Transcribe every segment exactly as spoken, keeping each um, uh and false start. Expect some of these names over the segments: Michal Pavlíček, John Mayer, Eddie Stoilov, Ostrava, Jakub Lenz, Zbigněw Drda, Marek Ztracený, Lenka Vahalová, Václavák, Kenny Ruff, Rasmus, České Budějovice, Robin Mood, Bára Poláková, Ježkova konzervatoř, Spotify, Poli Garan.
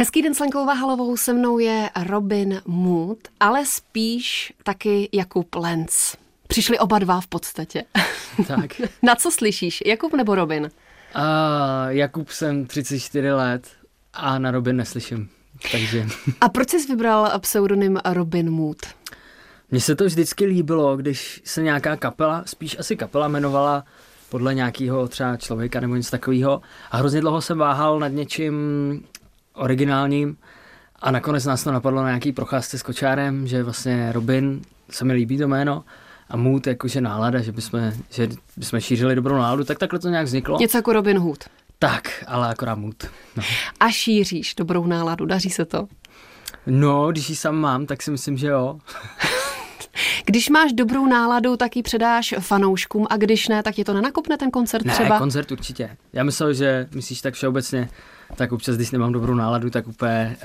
Hezký den s Lenkou Vahalovou, se mnou je Robin Mood, ale spíš taky Jakub Lenz. Přišli oba dva v podstatě. Tak. Na co slyšíš, Jakub nebo Robin? A, Jakub jsem třicet čtyři let a na Robin neslyším. Takže. A proč jsi vybral pseudonym Robin Mood? Mně se to vždycky líbilo, když se nějaká kapela, spíš asi kapela jmenovala podle nějakého třeba člověka nebo něco takového. A hrozně dlouho jsem váhal nad něčím originálním a nakonec nás to napadlo na nějaký procházce s kočárem, že vlastně Robin, se mi líbí to jméno, a Mood jakože nálada, že bychom, že bychom šířili dobrou náladu, tak takhle to nějak vzniklo. Něco jako Robin Hood. Tak, ale akorát Mood. No. A šíříš dobrou náladu, daří se to? No, když ji sám mám, tak si myslím, že jo. Když máš dobrou náladu, tak ji předáš fanouškům a když ne, tak je to nenakopne ten koncert ne, třeba? Ne, koncert určitě. Já myslel, že myslíš tak všeobecně, tak občas, když nemám dobrou náladu, tak úplně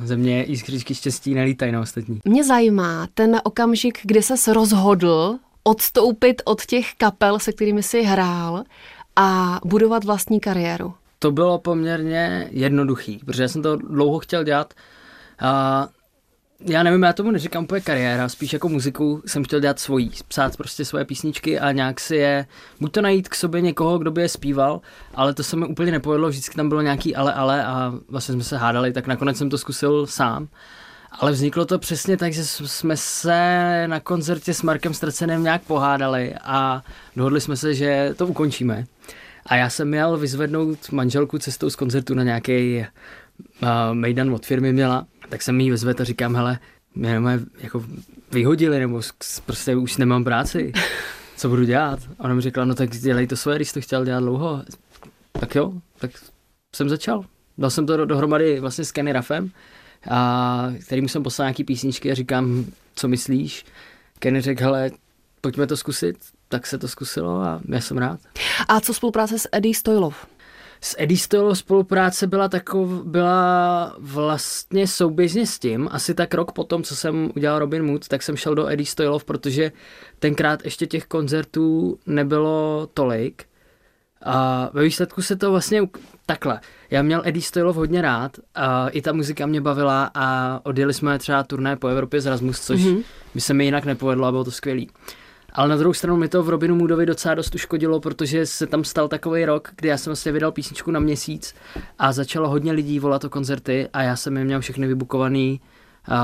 uh, ze mě jiskřičky štěstí nelítají na ostatní. Mě zajímá ten okamžik, kdy ses rozhodl odstoupit od těch kapel, se kterými jsi hrál a budovat vlastní kariéru. To bylo poměrně jednoduchý, protože já jsem to dlouho chtěl dělat a uh, já nevím, já tomu neříkám úplně kariéra, spíš jako muziku jsem chtěl dělat svojí, psát prostě svoje písničky a nějak si je, buď to najít k sobě někoho, kdo by je zpíval, ale to se mi úplně nepovedlo, vždycky tam bylo nějaký ale, ale a vlastně jsme se hádali, tak nakonec jsem to zkusil sám. Ale vzniklo to přesně tak, že jsme se na koncertě s Markem Ztraceným nějak pohádali a dohodli jsme se, že to ukončíme. A já jsem měl vyzvednout manželku cestou z koncertu na nějaký uh, mejdan od firmy měla. Tak jsem jí vezvet a říkám, hele, mě jako vyhodili, nebo prostě už nemám práci, co budu dělat? A ona mi řekla, no tak dělej to svoje, když to chtěl dělat dlouho. Tak jo, tak jsem začal. Dal jsem to do, dohromady vlastně s Kenny Ruffem, a kterým jsem poslal nějaký písničky a říkám, co myslíš? Kenny řekl, hele, pojďme to zkusit, tak se to zkusilo a já jsem rád. A co spolupráce s Eddie Stoilov? S Eddie Stoilov spolupráce byla, takov, byla vlastně souběžně s tím, asi tak rok potom, co jsem udělal Robin Mood, tak jsem šel do Eddie Stoilov, protože tenkrát ještě těch koncertů nebylo tolik. A ve výsledku se to vlastně takhle. Já měl Eddie Stoilov hodně rád, a i ta muzika mě bavila a odjeli jsme třeba turné po Evropě z Rasmus, což mm-hmm. by se mi jinak nepovedlo a bylo to skvělý. Ale na druhou stranu mi to v Robinu Moodovi docela dost uškodilo, protože se tam stal takový rok, kdy já jsem vlastně vydal písničku na měsíc a začalo hodně lidí volat o koncerty a já jsem je měl všechny vybukovaný uh,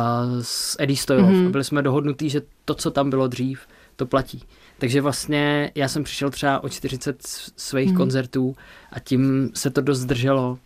s Eddie Stoilov. Mm-hmm. Byli jsme dohodnutí, že to, co tam bylo dřív, to platí. Takže vlastně já jsem přišel třeba o čtyřicet svých mm-hmm. koncertů a tím se to dost drželo,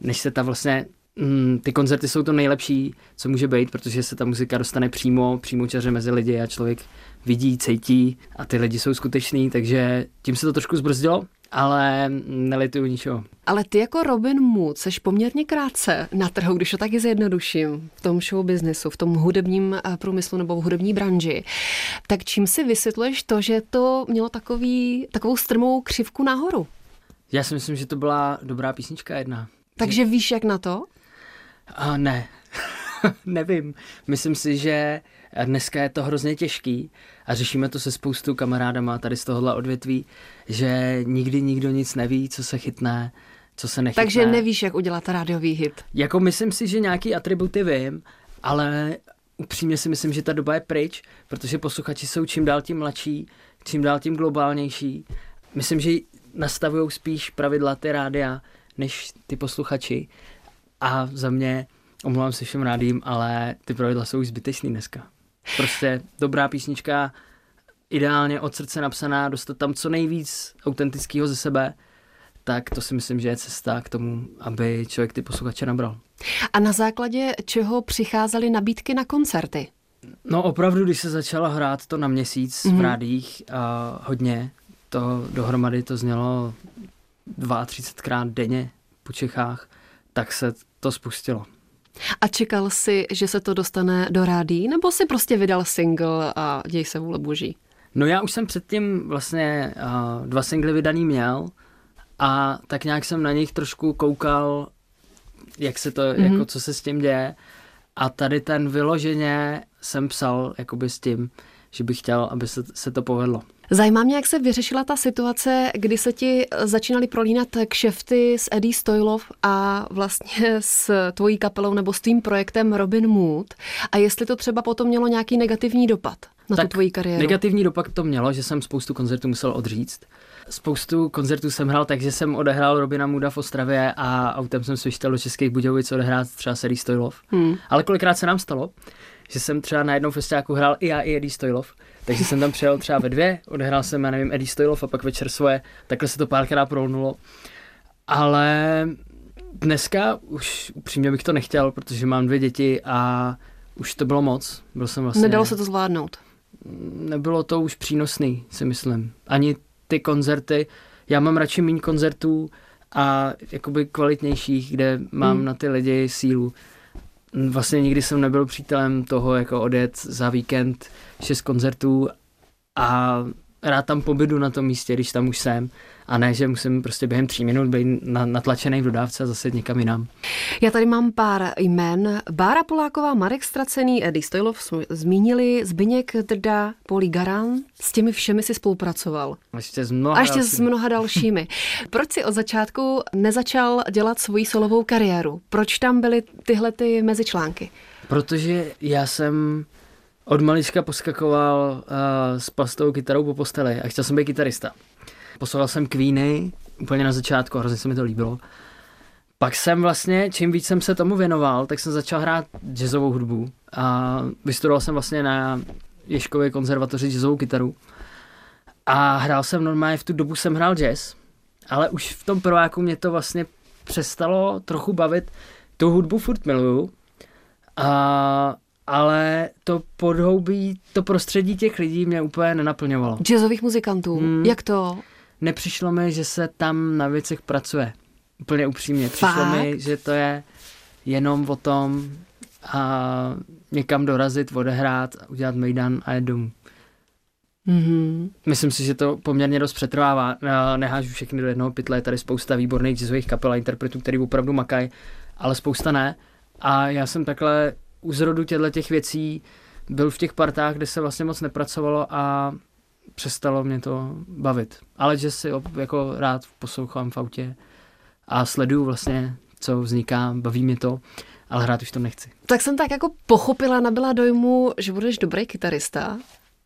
než se ta vlastně... Mm, ty koncerty jsou to nejlepší, co může být, protože se ta muzika dostane přímo, přímo čaře mezi lidi a člověk vidí, cítí a ty lidi jsou skuteční, takže tím se to trošku zbrzdilo, ale nelituju ničeho. Ale ty jako Robin Mood seš poměrně krátce na trhu, když to taky zjednoduším, v tom show businessu, v tom hudebním průmyslu nebo v hudební branži. Tak čím si vysvětluješ to, že to mělo takový, takovou strmou křivku nahoru? Já si myslím, že to byla dobrá písnička jedna. Takže víš, jak na to? A ne, nevím. Myslím si, že dneska je to hrozně těžký a řešíme to se spoustu kamarádama tady z tohohle odvětví, že nikdy nikdo nic neví, co se chytne, co se nechytne. Takže nevíš, jak udělat rádiový hit. Jako myslím si, že nějaký atributy vím, ale upřímně si myslím, že ta doba je pryč, protože posluchači jsou čím dál tím mladší, čím dál tím globálnější. Myslím, že nastavují spíš pravidla ty rádia, než ty posluchači. A za mě, omlouvám se všem rádím, ale ty pravidla jsou už zbytečný dneska. Prostě dobrá písnička, ideálně od srdce napsaná, dostat tam co nejvíc autentického ze sebe, tak to si myslím, že je cesta k tomu, aby člověk ty posluchače nabral. A na základě čeho přicházely nabídky na koncerty? No opravdu, když se začalo hrát to na měsíc mm-hmm. v rádích a hodně, to dohromady to znělo třicet dva krát denně po Čechách, tak se to spustilo. A čekal jsi, že se to dostane do rádií, nebo jsi prostě vydal single a děj se vůle boží? No já už jsem předtím vlastně uh, dva singly vydaný měl a tak nějak jsem na nich trošku koukal, jak se to, mm-hmm. jako co se s tím děje. A tady ten vyloženě jsem psal jakoby s tím, že bych chtěl, aby se, se to povedlo. Zajímá mě, jak se vyřešila ta situace, kdy se ti začínaly prolínat kšefty s Eddie Stoilov a vlastně s tvojí kapelou nebo s tím projektem Robin Mood a jestli to třeba potom mělo nějaký negativní dopad na tak tu tvoji kariéru. Negativní dopad to mělo, že jsem spoustu koncertů musel odříct. Spoustu koncertů jsem hrál, takže jsem odehrál Robina Mooda v Ostravě a autem jsem se vyšel do Českých Budějovic odehrát třeba s Eddie Stoilov. Hmm. Ale kolikrát se nám stalo, že jsem třeba na jednom festiáku hrál i já, i Eddie Stoilov. Takže jsem tam přijel třeba ve dvě, odehrál jsem, já nevím, Eddie Stoilov a pak večer svoje. Takhle se to párkrát prolnulo. Ale dneska už upřímně bych to nechtěl, protože mám dvě děti a už to bylo moc. Byl jsem vlastně... Nedalo se to zvládnout? Nebylo to už přínosný, si myslím. Ani ty koncerty. Já mám radši méně koncertů a jakoby kvalitnějších, kde mám hmm. na ty lidi sílu. Vlastně nikdy jsem nebyl přítelem toho, jako odjet za víkend šest koncertů a rád tam pobydu na tom místě, když tam už jsem. A ne, že musím prostě během tří minut být natlačený v dodávce a zase někam jinam. Já tady mám pár jmen. Bára Poláková, Marek Ztracený, Eddie Stoilov jsme zmínili, Zbigněw Drda, Poli Garan. S těmi všemi si spolupracoval. A ještě s mnoha, a ještě dalšími. S mnoha dalšími. Proč si od začátku nezačal dělat svoji solovou kariéru? Proč tam byly tyhle ty mezičlánky? Protože já jsem... Od malička poskakoval uh, s plastovou kytarou po posteli a chtěl jsem být kytarista. Poslouchal jsem Queeny úplně na začátku a hrozně se mi to líbilo. Pak jsem vlastně, čím víc jsem se tomu věnoval, tak jsem začal hrát jazzovou hudbu a vystudoval jsem vlastně na Ježkově konzervatoři jazzovou kytaru. A hrál jsem normálně, v tu dobu jsem hrál jazz, ale už v tom prváku mě to vlastně přestalo trochu bavit. Tu hudbu furt miluju a... Ale to podhoubí, to prostředí těch lidí mě úplně nenaplňovalo. Jazzových muzikantů, hmm. jak to? Nepřišlo mi, že se tam na věcech pracuje. Úplně upřímně. Fakt? Přišlo mi, že to je jenom o tom a někam dorazit, odehrát, udělat mejdan a jet domů. Mm-hmm. Myslím si, že to poměrně dost přetrvává. Nehážu všechny do jednoho pytle, je tady spousta výborných jazzových kapel a interpretů, který opravdu makají, ale spousta ne. A já jsem takhle... U zrodu těchto těch věcí byl v těch partách, kde se vlastně moc nepracovalo a přestalo mě to bavit. Ale že si jako rád poslouchám v autě a sleduju vlastně, co vzniká, baví mě to, ale hrát už to nechci. Tak jsem tak jako pochopila, nabyla dojmu, že budeš dobrý kytarista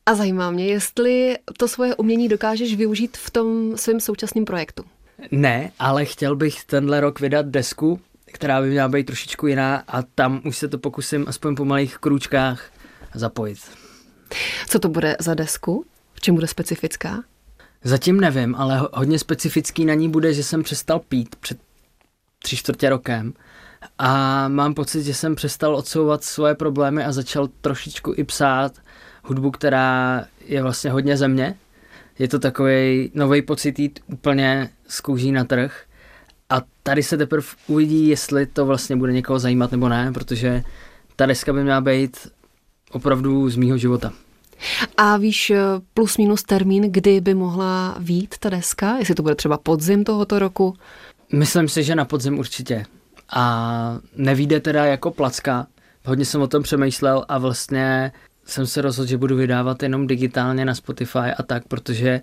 a zajímá mě, jestli to svoje umění dokážeš využít v tom svém současném projektu. Ne, ale chtěl bych tenhle rok vydat desku, která by měla být trošičku jiná a tam už se to pokusím aspoň po malých krůčkách zapojit. Co to bude za desku? V čem bude specifická? Zatím nevím, ale hodně specifický na ní bude, že jsem přestal pít před tři čtvrtě rokem a mám pocit, že jsem přestal odsouvat svoje problémy a začal trošičku i psát hudbu, která je vlastně hodně ze mě. Je to takový nový pocit jít úplně z kůží na trh. A tady se teprve uvidí, jestli to vlastně bude někoho zajímat nebo ne, protože ta deska by měla být opravdu z mýho života. A víš plus minus termín, kdy by mohla vyjít ta deska? Jestli to bude třeba podzim tohoto roku? Myslím si, že na podzim určitě. A nevyjde teda jako placka. Hodně jsem o tom přemýšlel a vlastně jsem se rozhodl, že budu vydávat jenom digitálně na Spotify a tak, protože...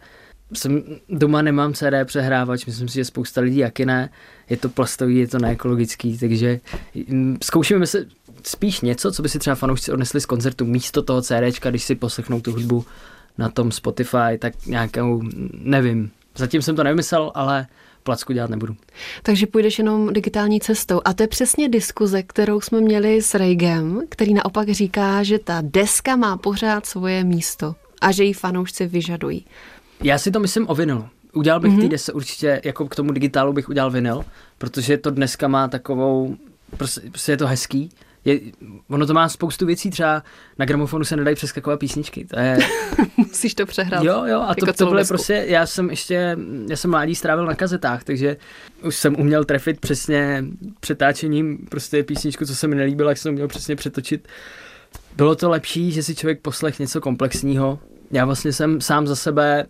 Jsem, doma nemám C D přehrávač, myslím si, že spousta lidí jaky ne, je to plastový, je to neekologický, takže zkoušíme se spíš něco, co by si třeba fanoušci odnesli z koncertu místo toho CDčka, když si poslechnou tu hudbu na tom Spotify, tak nějakou, nevím, zatím jsem to nevymyslel, ale placku dělat nebudu. Takže půjdeš jenom digitální cestou a to je přesně diskuze, kterou jsme měli s Rejgem, který naopak říká, že ta deska má pořád svoje místo a že ji fanoušci vyžadují. Já si to myslím o vinylu. Udělal bych mm-hmm. té desce určitě, jako k tomu digitálu bych udělal vinyl, protože to dneska má takovou, prostě, prostě je to hezký. Je, ono to má spoustu věcí, třeba na gramofonu se nedají přeskakovat písničky. To je... Musíš to přehrát. Jo, jo, a to, jako to bylo desku. Prostě, já jsem ještě, já jsem mládí strávil na kazetách, takže už jsem uměl trefit přesně přetáčením prostě písničku, co se mi nelíbilo, jak jsem uměl přesně přetočit. Bylo to lepší, že si člověk poslech něco komplexního. Já vlastně jsem sám za sebe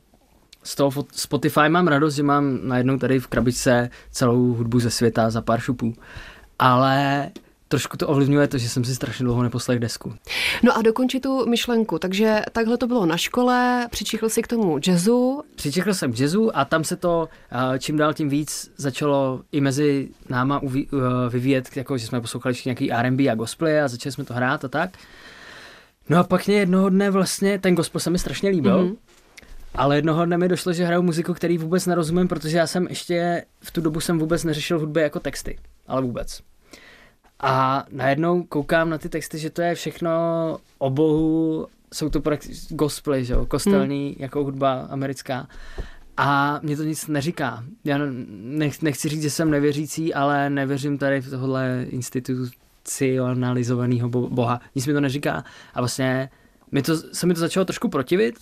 z toho Spotify mám radost, že mám najednou tady v krabičce celou hudbu ze světa za pár šupů. Ale trošku to ovlivňuje to, že jsem si strašně dlouho neposlech desku. No a dokončit tu myšlenku. Takže takhle to bylo na škole, přičichl si k tomu jazzu. Přičichl jsem k jazzu a tam se to čím dál tím víc začalo i mezi náma vyvíjet, jako že jsme poslouchali nějaký R and B a gospely a začali jsme to hrát a tak. No a pak mě jednoho dne vlastně, ten gospel se mi strašně líbil, mm-hmm. ale jednoho dne mi došlo, že hraju muziku, který vůbec nerozumím, protože já jsem ještě v tu dobu jsem vůbec neřešil hudby jako texty, ale vůbec. A najednou koukám na ty texty, že to je všechno o Bohu, jsou to prakticky gospely, že jo, kostelní, hmm. jako hudba americká. A mě to nic neříká. Já nech, nechci říct, že jsem nevěřící, ale nevěřím tady v tohle institucionalizovaného boha. Nic mi to neříká. A vlastně mi to, se mi to začalo trošku protivit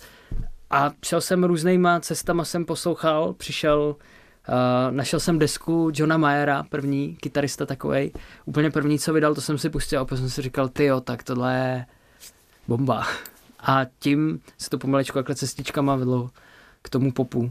a šel jsem různýma cestama, jsem poslouchal, přišel... Uh, našel jsem desku Johna Mayera, první kytarista takovej, úplně první, co vydal, to jsem si pustil a opět jsem si říkal, tyjo, tak tohle je bomba. A tím se to pomalečko takhle cestičkama vedlo k tomu popu.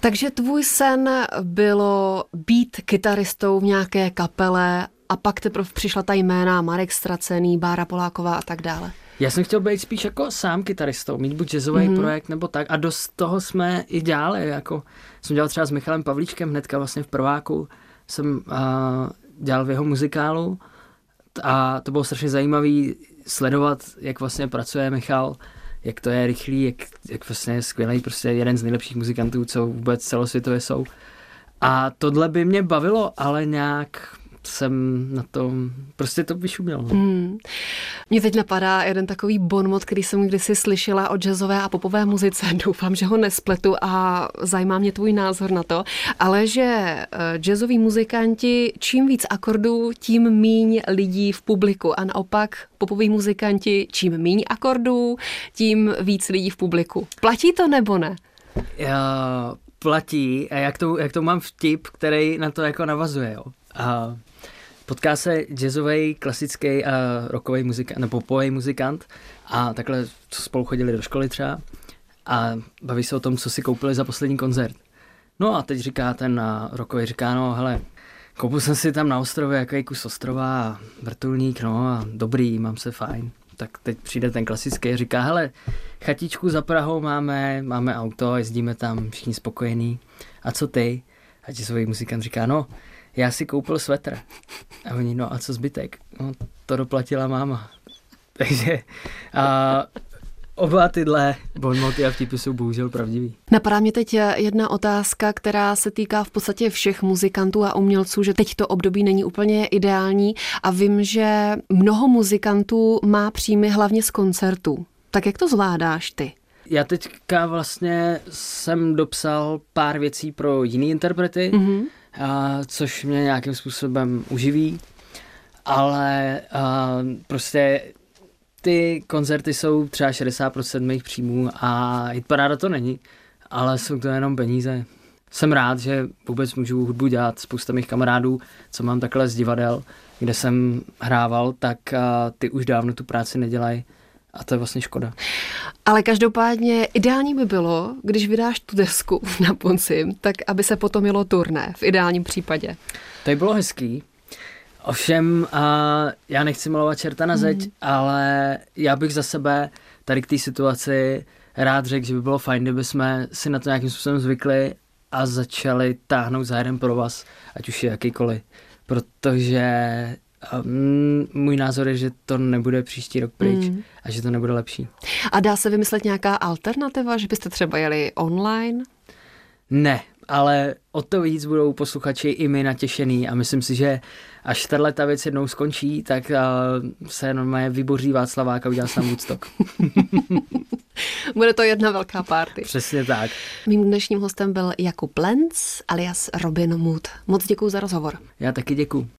Takže tvůj sen bylo být kytaristou v nějaké kapele a pak teprve přišla ta jména Marek Ztracený, Bára Poláková a tak dále. Já jsem chtěl být spíš jako sám kytaristou, mít buď jazzový mm-hmm. projekt nebo tak a dost toho jsme i dělali, jako jsem dělal třeba s Michalem Pavlíčkem hnedka vlastně v prváku, jsem a, dělal v jeho muzikálu a to bylo strašně zajímavý sledovat, jak vlastně pracuje Michal, jak to je rychlý, jak, jak vlastně je skvělý, prostě jeden z nejlepších muzikantů, co vůbec celosvětově jsou. A tohle by mě bavilo, ale nějak... jsem na tom, prostě to vyšuměl. Mm. Mně teď napadá jeden takový bonmot, který jsem kdysi slyšela o jazzové a popové muzice. Doufám, že ho nespletu a zajímá mě tvůj názor na to. Ale že jazzoví muzikanti, čím víc akordů, tím míň lidí v publiku. A naopak popoví muzikanti, čím míň akordů, tím víc lidí v publiku. Platí to nebo ne? Já, platí. A jak to, jak to mám vtip, který na to jako navazuje, jo? A potká se jazzový, klasický a rockový muzikant, nebo popový muzikant a takhle spolu chodili do školy třeba a baví se o tom, co si koupili za poslední koncert. No a teď říká ten rockový, říká, no hele, koupil jsem si tam na ostrově jaký kus ostrova a vrtulník, no a dobrý, mám se fajn. Tak teď přijde ten klasický a říká, hele, chatičku za Prahou máme, máme auto, jezdíme tam, všichni spokojení. A co ty? A jazzový muzikant říká, no, já si koupil svetr. A oni, no a co zbytek? No, to doplatila máma. Takže a oba tyhle bonmoty a vtipy jsou bohužel pravdivý. Napadá mě teď jedna otázka, která se týká v podstatě všech muzikantů a umělců, že teď to období není úplně ideální a vím, že mnoho muzikantů má příjmy hlavně z koncertů. Tak jak to zvládáš ty? Já teďka vlastně jsem dopsal pár věcí pro jiný interprety, mm-hmm. a, což mě nějakým způsobem uživí, ale a, prostě ty koncerty jsou třeba šedesát procent mých příjmů a hitparáda to není, ale jsou to jenom peníze. Jsem rád, že vůbec můžu hudbu dělat. Spousta mých kamarádů, co mám takhle z divadel, kde jsem hrával, tak a, ty už dávno tu práci nedělají. A to je vlastně škoda. Ale každopádně ideální by bylo, když vydáš tu desku na podzim, tak aby se potom jelo turné, v ideálním případě. To by bylo hezký. Ovšem, a já nechci malovat čerta na zeď, mm. ale já bych za sebe tady k té situaci rád řekl, že by bylo fajn, kdyby jsme si na to nějakým způsobem zvykli a začali táhnout za jeden provaz, ať už je jakýkoliv. Protože... Um, můj názor je, že to nebude příští rok pryč mm. a že to nebude lepší. A dá se vymyslet nějaká alternativa, že byste třeba jeli online? Ne, ale o to víc budou posluchači i my natěšený a myslím si, že až tato věc jednou skončí, tak uh, se normálně vyboří Václavák a udělá se tam Woodstock. Bude to jedna velká party. Přesně tak. Mým dnešním hostem byl Jakub Lenz alias Robin Mood. Moc děkuju za rozhovor. Já taky děkuju.